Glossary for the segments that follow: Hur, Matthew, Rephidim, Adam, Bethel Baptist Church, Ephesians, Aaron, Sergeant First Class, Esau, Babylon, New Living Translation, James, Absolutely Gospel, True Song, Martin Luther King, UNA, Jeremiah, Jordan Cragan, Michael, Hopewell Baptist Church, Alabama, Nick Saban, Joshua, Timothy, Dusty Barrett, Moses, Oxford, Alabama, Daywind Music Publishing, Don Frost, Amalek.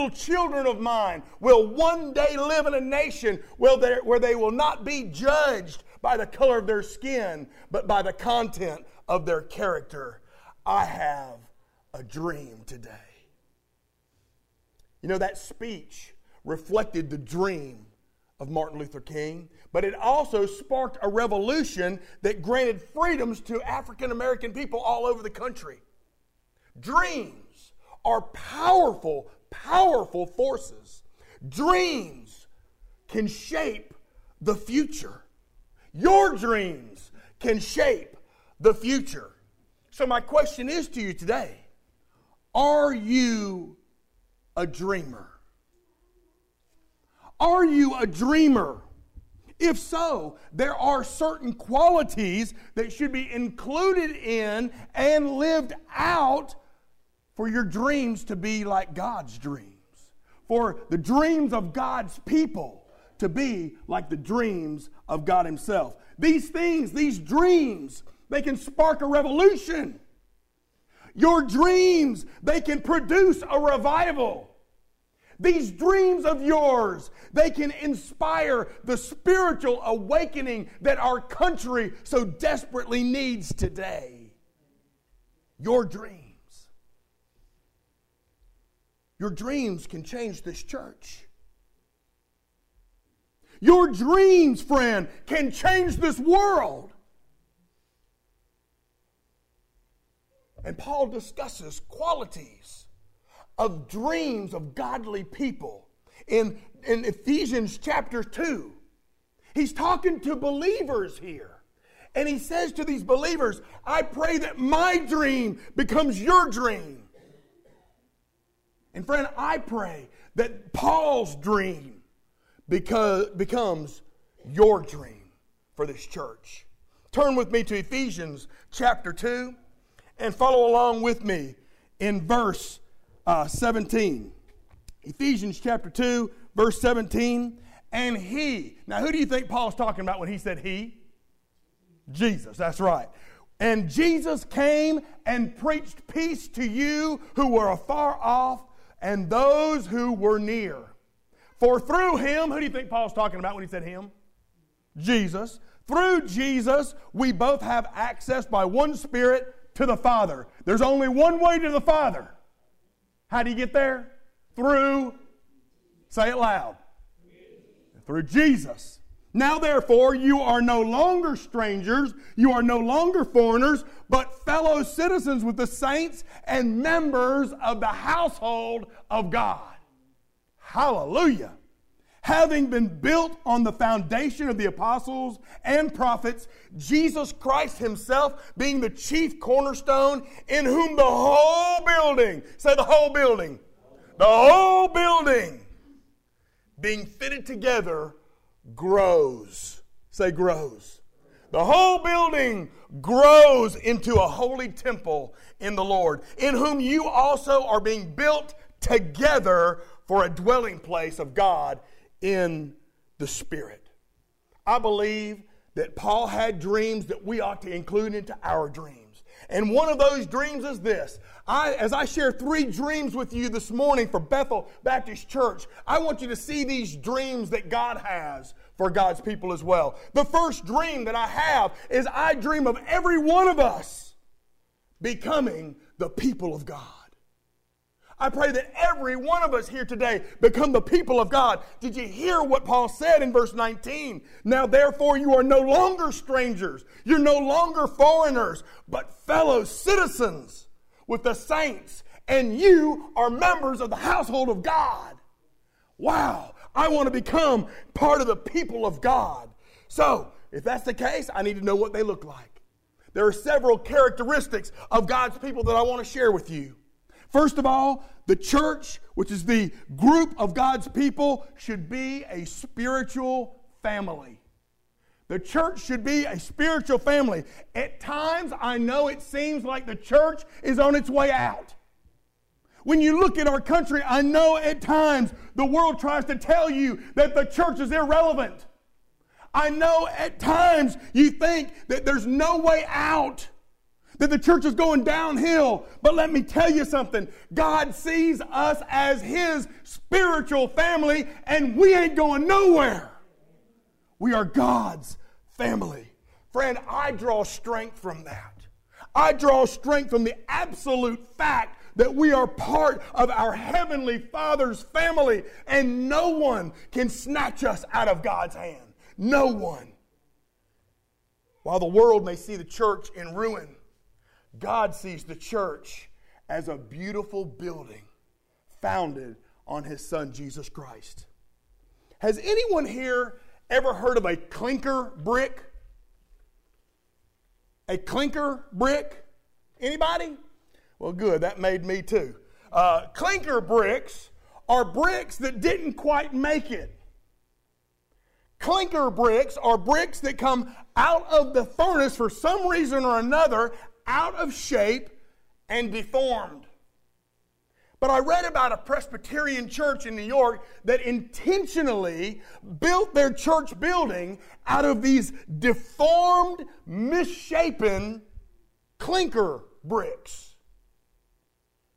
little children of mine will one day live in a nation where they will not be judged by the color of their skin, but by the content of their character. I have a dream today. You know, that speech reflected the dream of Martin Luther King, but it also sparked a revolution that granted freedoms to African American people all over the country. Dreams are powerful, powerful forces. Dreams can shape the future. Your dreams can shape the future. So my question is to you today, are you a dreamer? Are you a dreamer? If so, there are certain qualities that should be included in and lived out for your dreams to be like God's dreams, for the dreams of God's people to be like the dreams of God Himself. These things, these dreams, they can spark a revolution. Your dreams, they can produce a revival. These dreams of yours, they can inspire the spiritual awakening that our country so desperately needs today. Your dreams. Your dreams can change this church. Your dreams, friend, can change this world. And Paul discusses qualities of dreams of godly people in Ephesians chapter 2. He's talking to believers here. And he says to these believers, I pray that my dream becomes your dream. And friend, I pray that Paul's dream becomes your dream for this church. Turn with me to Ephesians chapter 2 and follow along with me in verse 17. Ephesians chapter 2, verse 17. And he. Now, who do you think Paul's talking about when he said he? Jesus, that's right. And Jesus came and preached peace to you who were afar off and those who were near. For through him, who do you think Paul's talking about when he said him? Jesus. Through Jesus, we both have access by one Spirit to the Father. There's only one way to the Father. How do you get there? Through, say it loud, through Jesus. Now therefore, you are no longer strangers, you are no longer foreigners, but fellow citizens with the saints and members of the household of God. Hallelujah. Having been built on the foundation of the apostles and prophets, Jesus Christ himself being the chief cornerstone, in whom the whole building, say the whole building, the whole building being fitted together grows. Say grows. The whole building grows into a holy temple in the Lord, in whom you also are being built together for a dwelling place of God in the Spirit. I believe that Paul had dreams that we ought to include into our dreams. And one of those dreams is this. As I share three dreams with you this morning for Bethel Baptist Church, I want you to see these dreams that God has for God's people as well. The first dream that I have is I dream of every one of us becoming the people of God. I pray that every one of us here today become the people of God. Did you hear what Paul said in verse 19? Now therefore you are no longer strangers. You're no longer foreigners, but fellow citizens with the saints. And you are members of the household of God. Wow, I want to become part of the people of God. So, if that's the case, I need to know what they look like. There are several characteristics of God's people that I want to share with you. First of all, the church, which is the group of God's people, should be a spiritual family. The church should be a spiritual family. At times, I know it seems like the church is on its way out. When you look at our country, I know at times the world tries to tell you that the church is irrelevant. I know at times you think that there's no way out. that the church is going downhill. But let me tell you something. God sees us as his spiritual family, and we ain't going nowhere. We are God's family. Friend, I draw strength from that. I draw strength from the absolute fact that we are part of our Heavenly Father's family, and no one can snatch us out of God's hand. No one. While the world may see the church in ruin, God sees the church as a beautiful building founded on his Son, Jesus Christ. Has anyone here ever heard of a clinker brick? A clinker brick? Anybody? Well, good. That made me too. Clinker bricks are bricks that didn't quite make it. Clinker bricks are bricks that come out of the furnace for some reason or another, out of shape and deformed. But I read about a Presbyterian church in New York that intentionally built their church building out of these deformed, misshapen clinker bricks.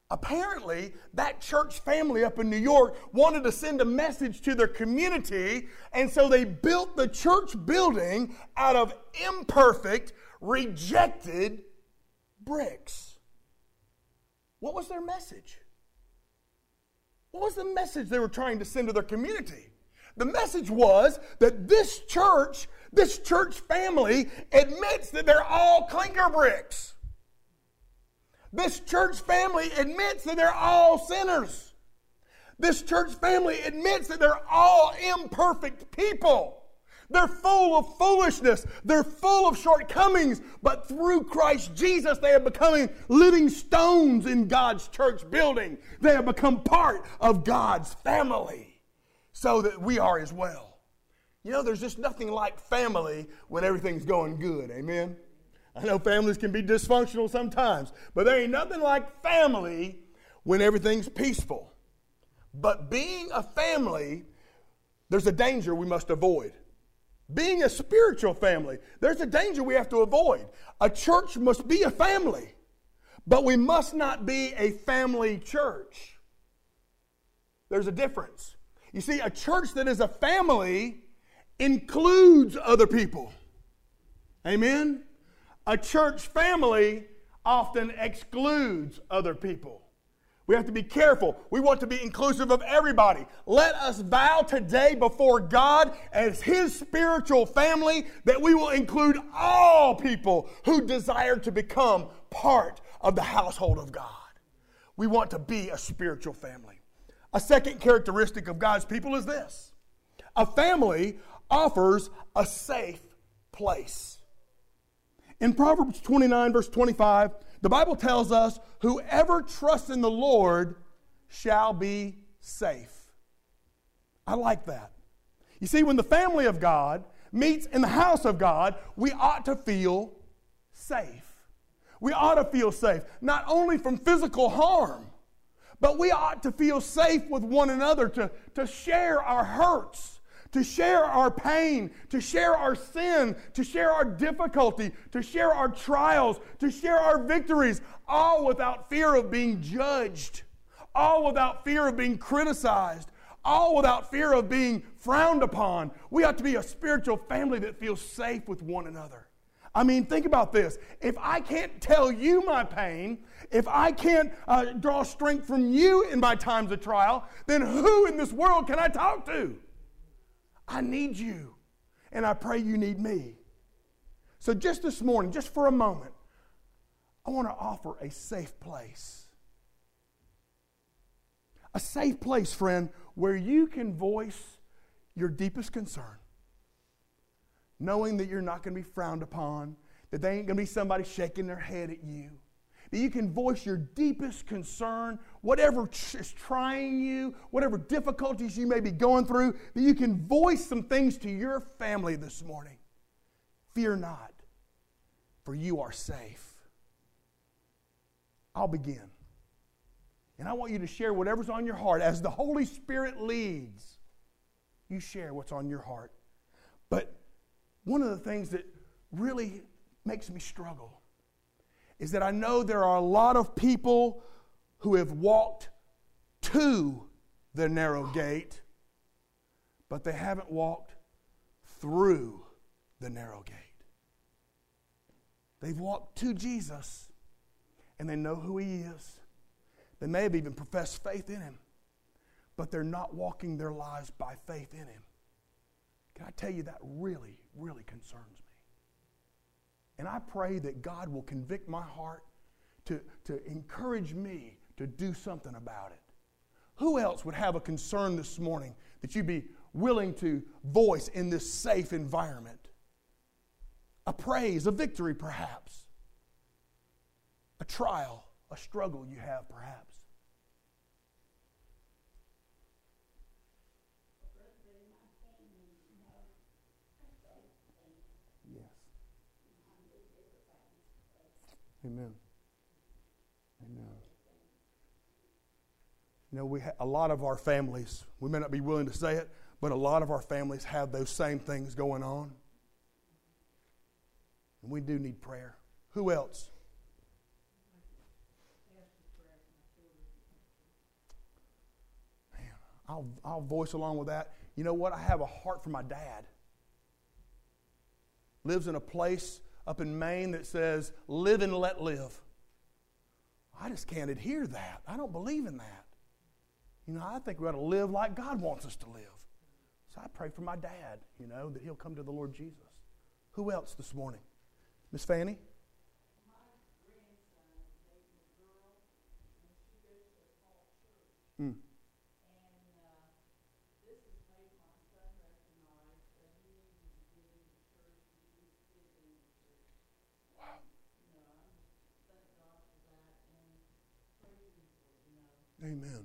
Apparently, that church family up in New York wanted to send a message to their community, and so they built the church building out of imperfect, rejected bricks. What was their message? What was the message they were trying to send to their community? The message was that this church family, admits that they're all clinker bricks. This church family admits that they're all sinners. This church family admits that they're all imperfect people. They're full of foolishness. They're full of shortcomings. But through Christ Jesus, they are becoming living stones in God's church building. They have become part of God's family, so that we are as well. You know, there's just nothing like family when everything's going good. Amen? I know families can be dysfunctional sometimes, but there ain't nothing like family when everything's peaceful. But being a family, there's a danger we must avoid. Being a spiritual family, there's a danger we have to avoid. A church must be a family, but we must not be a family church. There's a difference. You see, a church that is a family includes other people. Amen? A church family often excludes other people. We have to be careful. We want to be inclusive of everybody. Let us vow today before God as his spiritual family that we will include all people who desire to become part of the household of God. We want to be a spiritual family. A second characteristic of God's people is this. A family offers a safe place. In Proverbs 29, verse 25, the Bible tells us, whoever trusts in the Lord shall be safe. I like that. You see, when the family of God meets in the house of God, we ought to feel safe. We ought to feel safe, not only from physical harm, but we ought to feel safe with one another to share our hurts, to share our pain, to share our sin, to share our difficulty, to share our trials, to share our victories, all without fear of being judged, all without fear of being criticized, all without fear of being frowned upon. We ought to be a spiritual family that feels safe with one another. I mean, think about this. If I can't tell you my pain, if I can't draw strength from you in my times of trial, then who in this world can I talk to? I need you, and I pray you need me. So just this morning, just for a moment, I want to offer a safe place. A safe place, friend, where you can voice your deepest concern, knowing that you're not going to be frowned upon, that there ain't going to be somebody shaking their head at you, that you can voice your deepest concern, whatever is trying you, whatever difficulties you may be going through, that you can voice some things to your family this morning. Fear not, for you are safe. I'll begin. And I want you to share whatever's on your heart. As the Holy Spirit leads, you share what's on your heart. But one of the things that really makes me struggle is that I know there are a lot of people who have walked to the narrow gate, but they haven't walked through the narrow gate. They've walked to Jesus, and they know who He is. They may have even professed faith in Him, but they're not walking their lives by faith in Him. Can I tell you, that really, really concerns me. And I pray that God will convict my heart to encourage me to do something about it. Who else would have a concern this morning that you'd be willing to voice in this safe environment? A praise, a victory perhaps. A trial, a struggle you have perhaps. Yes. Amen. Amen. You know, a lot of our families, we may not be willing to say it, but a lot of our families have those same things going on. And we do need prayer. Who else? Man, I'll voice along with that. You know what? I have a heart for my dad. Lives in a place up in Maine that says, live and let live. I just can't adhere to that. I don't believe in that. You know, I think we ought to live like God wants us to live. So I pray for my dad, you know, that he'll come to the Lord Jesus. Who else this morning? Miss Fanny? My grandson dated a girl, and she goes to a small church. And this has made my son recognize that he needs to be in the church. He needs to be in the church. Wow. You know, I thank God for that and praise Him for it, you know. Amen.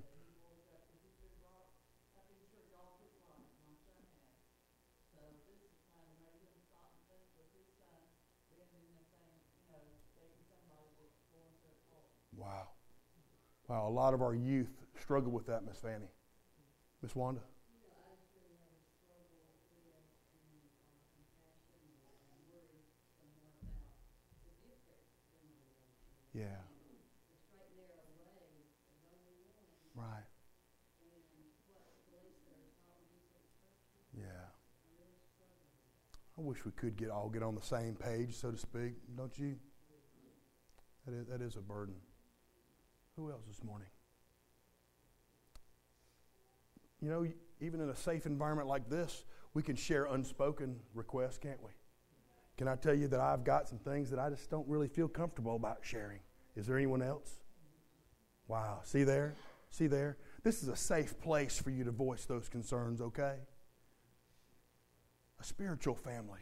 Wow. Wow, a lot of our youth struggle with that, Miss Fanny. Miss Wanda? Yeah. Right. Yeah. I wish we could all get on the same page, so to speak, don't you? That is a burden. Who else this morning? You know, even in a safe environment like this, we can share unspoken requests, can't we? Can I tell you that I've got some things that I just don't really feel comfortable about sharing? Is there anyone else? Wow. See there? See there? This is a safe place for you to voice those concerns, okay? A spiritual family.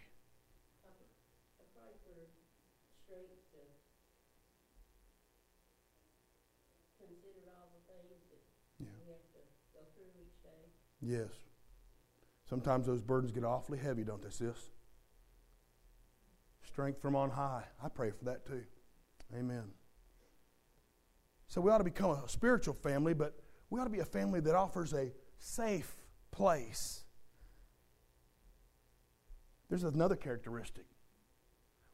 Yes. Sometimes those burdens get awfully heavy, don't they, sis? Strength from on high. I pray for that too. Amen. So we ought to become a spiritual family, but we ought to be a family that offers a safe place. There's another characteristic.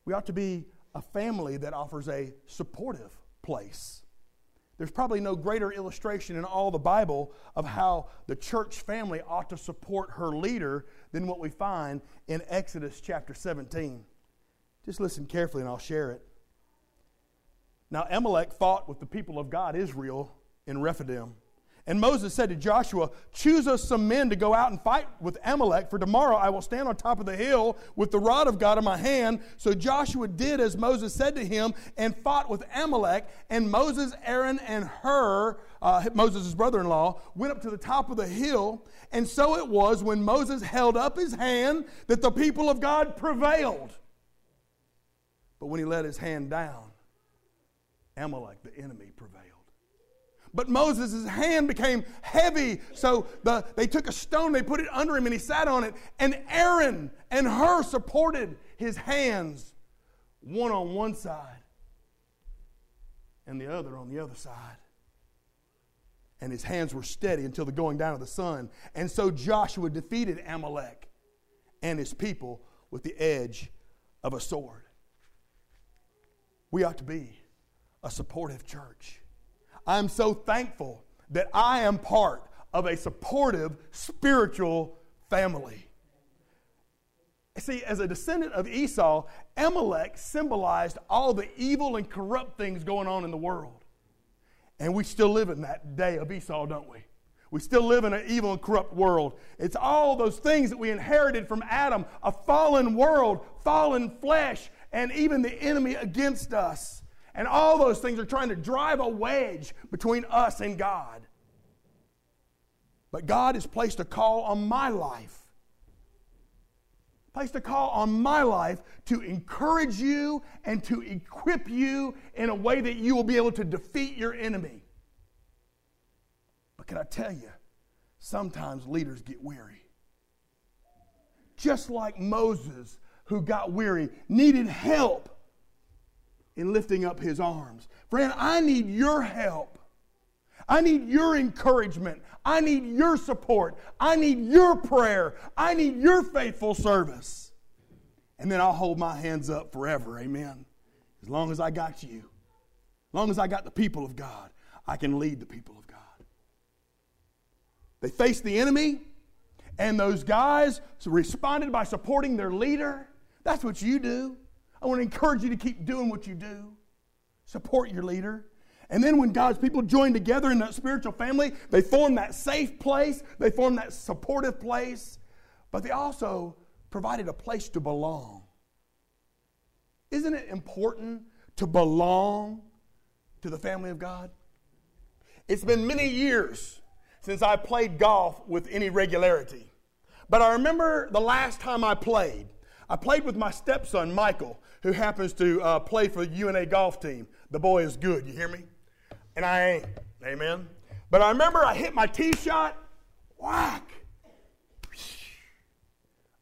We ought to be a family that offers a supportive place. There's probably no greater illustration in all the Bible of how the church family ought to support her leader than what we find in Exodus chapter 17. Just listen carefully and I'll share it. Now Amalek fought with the people of God, Israel, in Rephidim. And Moses said to Joshua, "Choose us some men to go out and fight with Amalek, for tomorrow I will stand on top of the hill with the rod of God in my hand." So Joshua did as Moses said to him and fought with Amalek. And Moses, Aaron, and Hur, Moses' brother-in-law, went up to the top of the hill. And so it was when Moses held up his hand that the people of God prevailed. But when he let his hand down, Amalek, the enemy, prevailed. But Moses' hand became heavy, so they took a stone, they put it under him, and he sat on it. And Aaron and Hur supported his hands, one on one side and the other on the other side. And his hands were steady until the going down of the sun. And so Joshua defeated Amalek and his people with the edge of a sword. We ought to be a supportive church. I'm so thankful that I am part of a supportive spiritual family. See, as a descendant of Esau, Amalek symbolized all the evil and corrupt things going on in the world. And we still live in that day of Esau, don't we? We still live in an evil and corrupt world. It's all those things that we inherited from Adam, a fallen world, fallen flesh, and even the enemy against us. And all those things are trying to drive a wedge between us and God. But God has placed a call on my life. Placed a call on my life to encourage you and to equip you in a way that you will be able to defeat your enemy. But can I tell you, sometimes leaders get weary. Just like Moses, who got weary, needed help in lifting up his arms. Friend, I need your help. I need your encouragement. I need your support. I need your prayer. I need your faithful service. And then I'll hold my hands up forever, amen? As long as I got you, as long as I got the people of God, I can lead the people of God. They faced the enemy, and those guys responded by supporting their leader. That's what you do. I want to encourage you to keep doing what you do. Support your leader. And then when God's people join together in that spiritual family, they form that safe place. They form that supportive place. But they also provided a place to belong. Isn't it important to belong to the family of God? It's been many years since I played golf with any regularity. But I remember the last time I played with my stepson, Michael, who happens to play for the UNA golf team. The boy is good, you hear me? And I ain't. Amen. But I remember I hit my tee shot. Whack.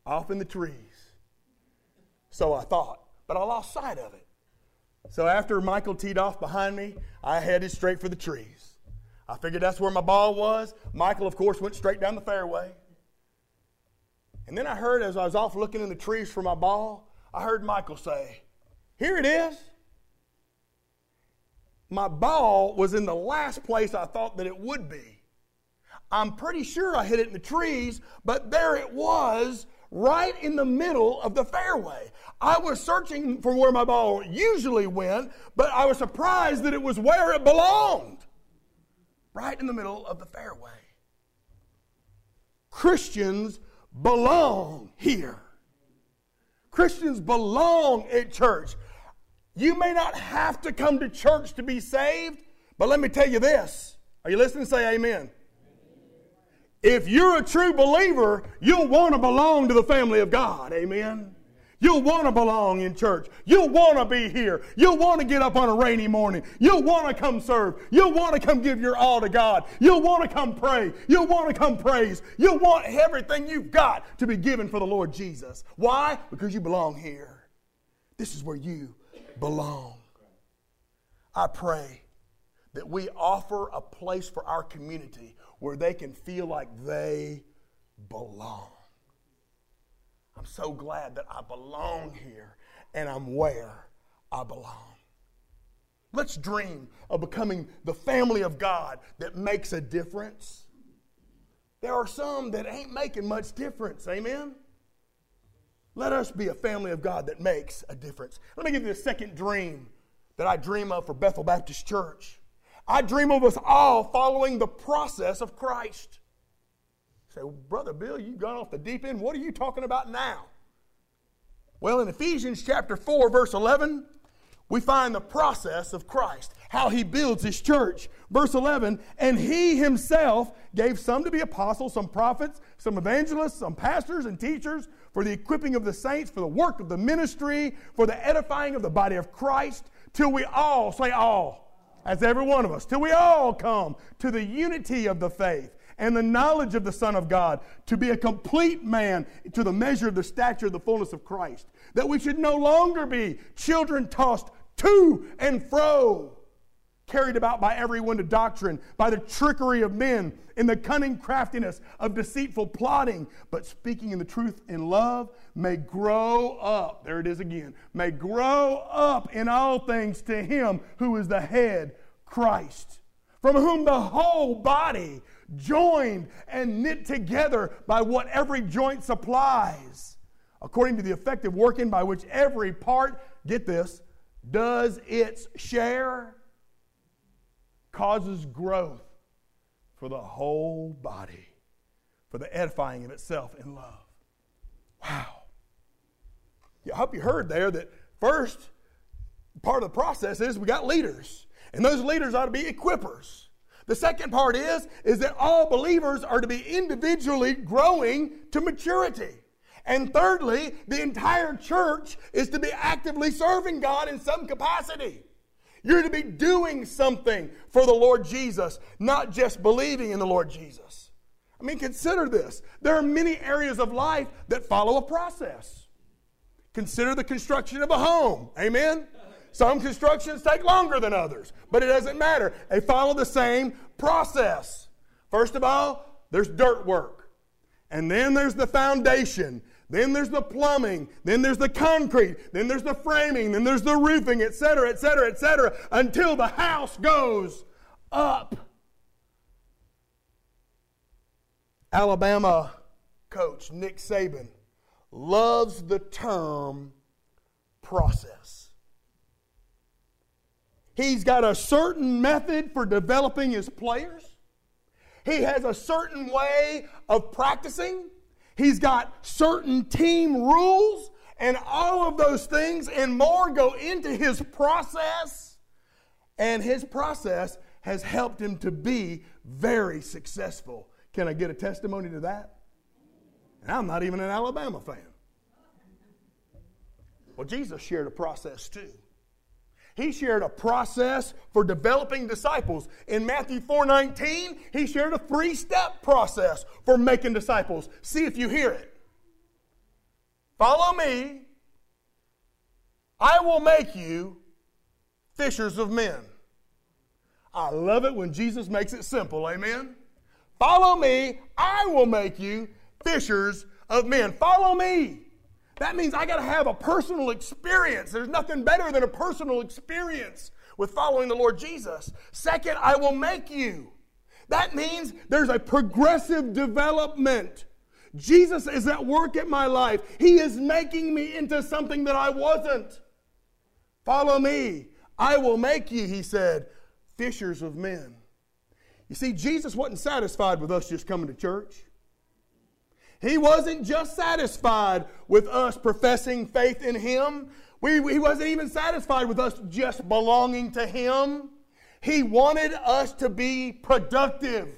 Off in the trees. So I thought. But I lost sight of it. So after Michael teed off behind me, I headed straight for the trees. I figured that's where my ball was. Michael, of course, went straight down the fairway. And then I heard, as I was off looking in the trees for my ball, I heard Michael say, "Here it is." My ball was in the last place I thought that it would be. I'm pretty sure I hit it in the trees, but there it was, right in the middle of the fairway. I was searching for where my ball usually went, but I was surprised that it was where it belonged, right in the middle of the fairway. Christians belong here. Christians belong at church. You may not have to come to church to be saved, but let me tell you this. Are you listening? Say amen. If you're a true believer, you'll want to belong to the family of God. Amen. You'll want to belong in church. You'll want to be here. You'll want to get up on a rainy morning. You'll want to come serve. You'll want to come give your all to God. You'll want to come pray. You'll want to come praise. You'll want everything you've got to be given for the Lord Jesus. Why? Because you belong here. This is where you belong. I pray that we offer a place for our community where they can feel like they belong. I'm so glad that I belong here and I'm where I belong. Let's dream of becoming the family of God that makes a difference. There are some that ain't making much difference, amen? Let us be a family of God that makes a difference. Let me give you a second dream that I dream of for Bethel Baptist Church. I dream of us all following the process of Christ. You say, "Well, Brother Bill, you've gone off the deep end. What are you talking about now?" Well, in Ephesians chapter 4, verse 11, we find the process of Christ, how he builds his church. Verse 11, "And he himself gave some to be apostles, some prophets, some evangelists, some pastors and teachers for the equipping of the saints, for the work of the ministry, for the edifying of the body of Christ, till we all," say all, that's every one of us, "till we all come to the unity of the faith and the knowledge of the Son of God, to be a complete man, to the measure of the stature of the fullness of Christ, that we should no longer be children tossed to and fro carried about by every wind of doctrine, by the trickery of men, in the cunning craftiness of deceitful plotting, but speaking in the truth in love may grow up, there it is again, may grow up in all things to him who is the head, Christ, from whom the whole body, joined and knit together by what every joint supplies, according to the effective working by which every part, get this, does its share, causes growth for the whole body, for the edifying of itself in love. Wow. Yeah, I hope you heard there that first part of the process is we got leaders, and those leaders ought to be equippers. The second part is that all believers are to be individually growing to maturity. And thirdly, the entire church is to be actively serving God in some capacity. You're to be doing something for the Lord Jesus, not just believing in the Lord Jesus. I mean, consider this. There are many areas of life that follow a process. Consider the construction of a home. Amen? Some constructions take longer than others, but it doesn't matter. They follow the same process. First of all, there's dirt work. And then there's the foundation. Then there's the plumbing. Then there's the concrete. Then there's the framing. Then there's the roofing, etc., etc., etc., until the house goes up. Alabama coach Nick Saban loves the term process. He's got a certain method for developing his players. He has a certain way of practicing. He's got certain team rules, and all of those things and more go into his process. And his process has helped him to be very successful. Can I get a testimony to that? And I'm not even an Alabama fan. Well, Jesus shared a process too. He shared a process for developing disciples. In Matthew 4:19, he shared a three-step process for making disciples. See if you hear it. Follow me. I will make you fishers of men. I love it when Jesus makes it simple. Amen? Follow me. I will make you fishers of men. Follow me. That means I got to have a personal experience. There's nothing better than a personal experience with following the Lord Jesus. Second, I will make you. That means there's a progressive development. Jesus is at work in my life. He is making me into something that I wasn't. Follow me. I will make you, he said, fishers of men. You see, Jesus wasn't satisfied with us just coming to church. He wasn't just satisfied with us professing faith in Him. He wasn't even satisfied with us just belonging to Him. He wanted us to be productive.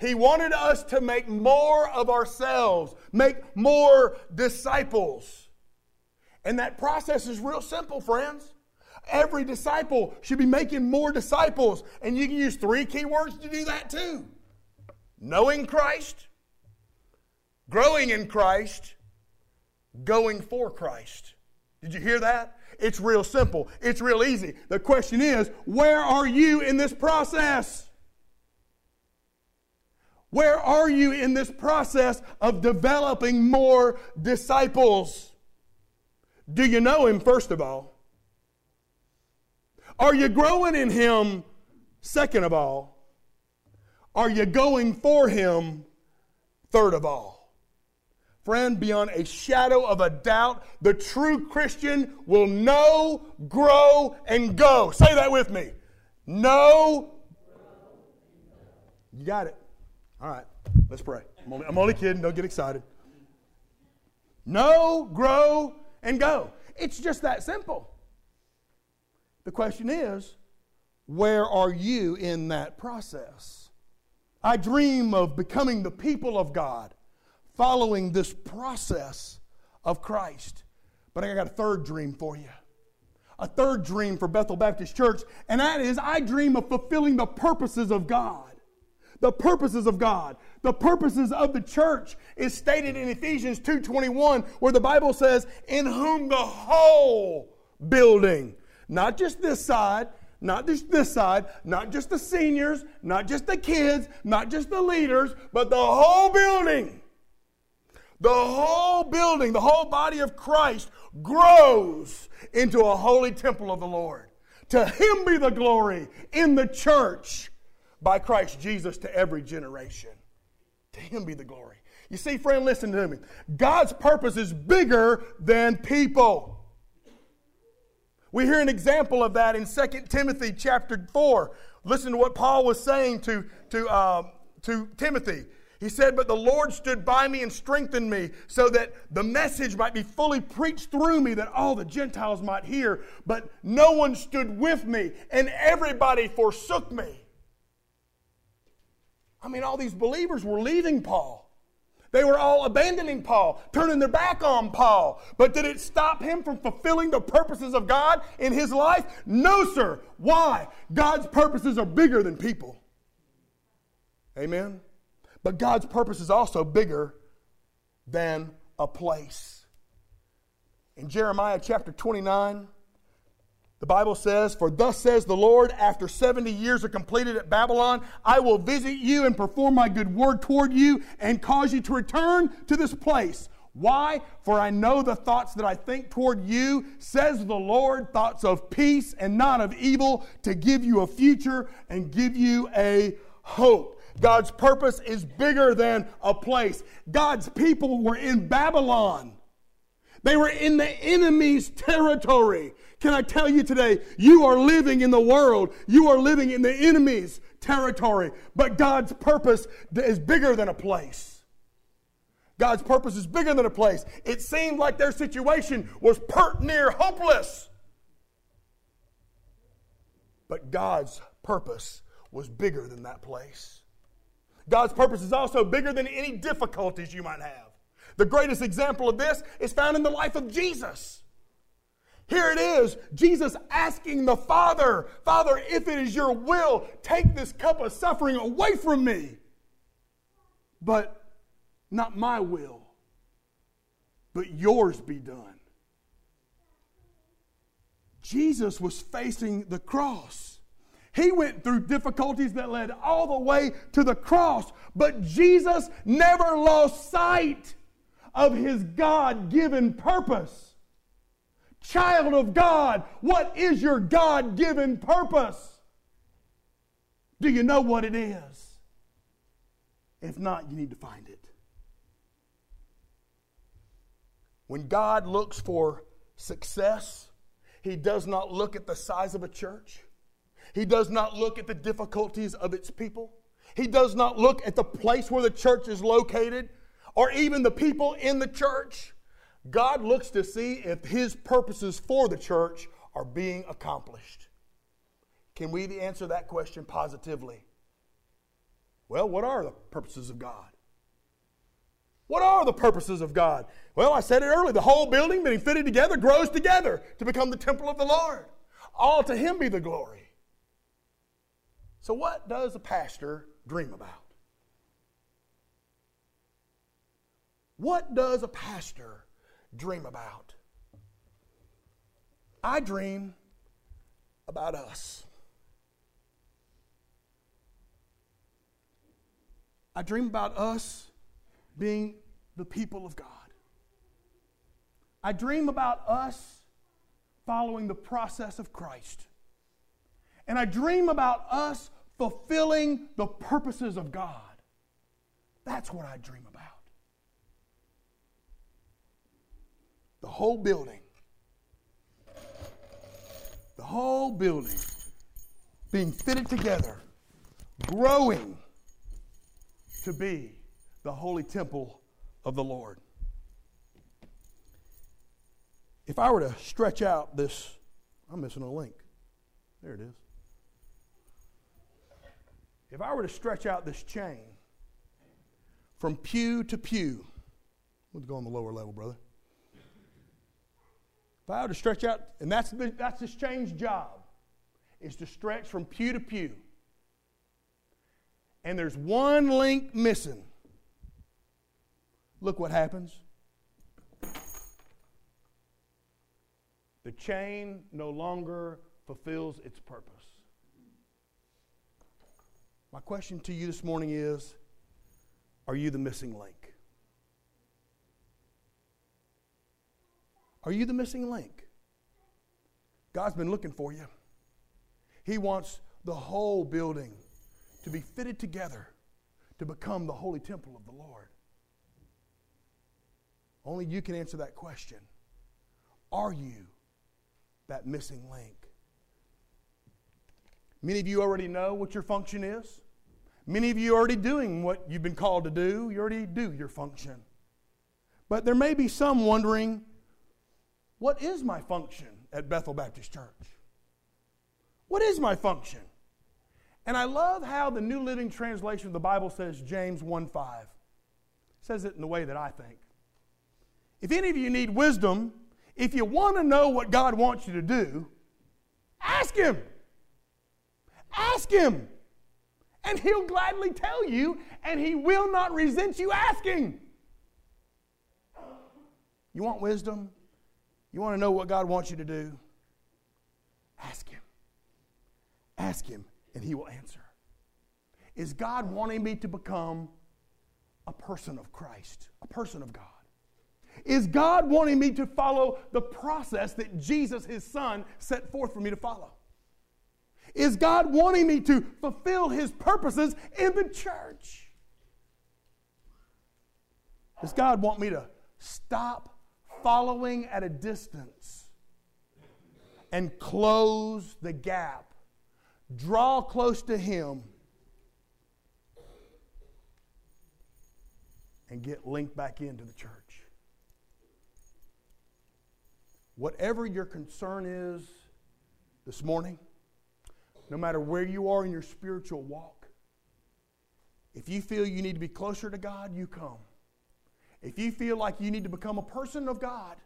He wanted us to make more of ourselves, make more disciples. And that process is real simple, friends. Every disciple should be making more disciples. And you can use three key words to do that too. Knowing Christ, growing in Christ, going for Christ. Did you hear that? It's real simple. It's real easy. The question is, where are you in this process? Where are you in this process of developing more disciples? Do you know Him, first of all? Are you growing in Him, second of all? Are you going for Him, third of all? Friend, beyond a shadow of a doubt, the true Christian will know, grow, and go. Say that with me. Know. You got it. All right, let's pray. I'm only kidding. Don't get excited. Know, grow, and go. It's just that simple. The question is, where are you in that process? I dream of becoming the people of God, following this process of Christ. But I got a third dream for you. A third dream for Bethel Baptist Church, and that is I dream of fulfilling the purposes of God. The purposes of God. The purposes of the church is stated in Ephesians 2:21, where the Bible says, in whom the whole building, not just this side, Not just this side, not just the seniors, not just the kids, not just the leaders, but the whole building. The whole building, the whole body of Christ grows into a holy temple of the Lord. To Him be the glory in the church by Christ Jesus to every generation. To Him be the glory. You see, friend, listen to me. God's purpose is bigger than people. We hear an example of that in 2 Timothy chapter 4. Listen to what Paul was saying to Timothy. He said, "But the Lord stood by me and strengthened me, so that the message might be fully preached through me, that all the Gentiles might hear. But no one stood with me, and everybody forsook me." I mean, all these believers were leaving Paul. They were all abandoning Paul, turning their back on Paul. But did it stop him from fulfilling the purposes of God in his life? No, sir. Why? God's purposes are bigger than people. Amen? But God's purpose is also bigger than a place. In Jeremiah chapter 29, the Bible says, "For thus says the Lord, after 70 years are completed at Babylon, I will visit you and perform my good word toward you and cause you to return to this place. Why? For I know the thoughts that I think toward you, says the Lord, thoughts of peace and not of evil, to give you a future and give you a hope." God's purpose is bigger than a place. God's people were in Babylon. They were in the enemy's territory. Can I tell you today, you are living in the world. You are living in the enemy's territory. But God's purpose is bigger than a place. God's purpose is bigger than a place. It seemed like their situation was pert near hopeless. But God's purpose was bigger than that place. God's purpose is also bigger than any difficulties you might have. The greatest example of this is found in the life of Jesus. Here it is, Jesus asking the Father, "Father, if it is your will, take this cup of suffering away from me. But not my will, but yours be done." Jesus was facing the cross. He went through difficulties that led all the way to the cross, but Jesus never lost sight of His God-given purpose. Child of God, what is your God-given purpose? Do you know what it is? If not, you need to find it. When God looks for success, He does not look at the size of a church. He does not look at the difficulties of its people. He does not look at the place where the church is located or even the people in the church. God looks to see if His purposes for the church are being accomplished. Can we answer that question positively? Well, what are the purposes of God? What are the purposes of God? Well, I said it earlier. The whole building being fitted together grows together to become the temple of the Lord. All to Him be the glory. So what does a pastor dream about? What does a pastor dream about? I dream about us. I dream about us being the people of God. I dream about us following the process of Christ. And I dream about us fulfilling the purposes of God. That's what I dream about. The whole building. The whole building being fitted together, growing to be the holy temple of the Lord. If I were to stretch out this, I'm missing a link. There it is. If I were to stretch out this chain from pew to pew, let's go on the lower level, brother. If I were to stretch out, and that's this chain's job, is to stretch from pew to pew. And there's one link missing. Look what happens. The chain no longer fulfills its purpose. My question to you this morning is, are you the missing link? Are you the missing link? God's been looking for you. He wants the whole building to be fitted together to become the holy temple of the Lord. Only you can answer that question. Are you that missing link? Many of you already know what your function is. Many of you are already doing what you've been called to do. You already do your function. But there may be some wondering, what is my function at Bethel Baptist Church? What is my function? And I love how the New Living Translation of the Bible says James 1:5. It says it in the way that I think. If any of you need wisdom, if you want to know what God wants you to do, ask Him. Ask Him, and He'll gladly tell you, and He will not resent you asking. You want wisdom? You want to know what God wants you to do? Ask Him. Ask Him, and He will answer. Is God wanting me to become a person of Christ, a person of God? Is God wanting me to follow the process that Jesus, His Son, set forth for me to follow? Is God wanting me to fulfill His purposes in the church? Does God want me to stop following at a distance and close the gap, draw close to Him, and get linked back into the church? Whatever your concern is this morning, no matter where you are in your spiritual walk, if you feel you need to be closer to God, you come. If you feel like you need to become a person of God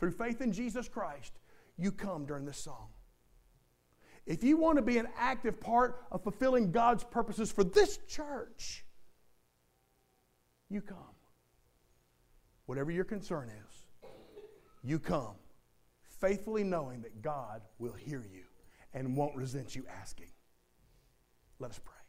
through faith in Jesus Christ, you come during this song. If you want to be an active part of fulfilling God's purposes for this church, you come. Whatever your concern is, you come, faithfully knowing that God will hear you and won't resent you asking. Let us pray.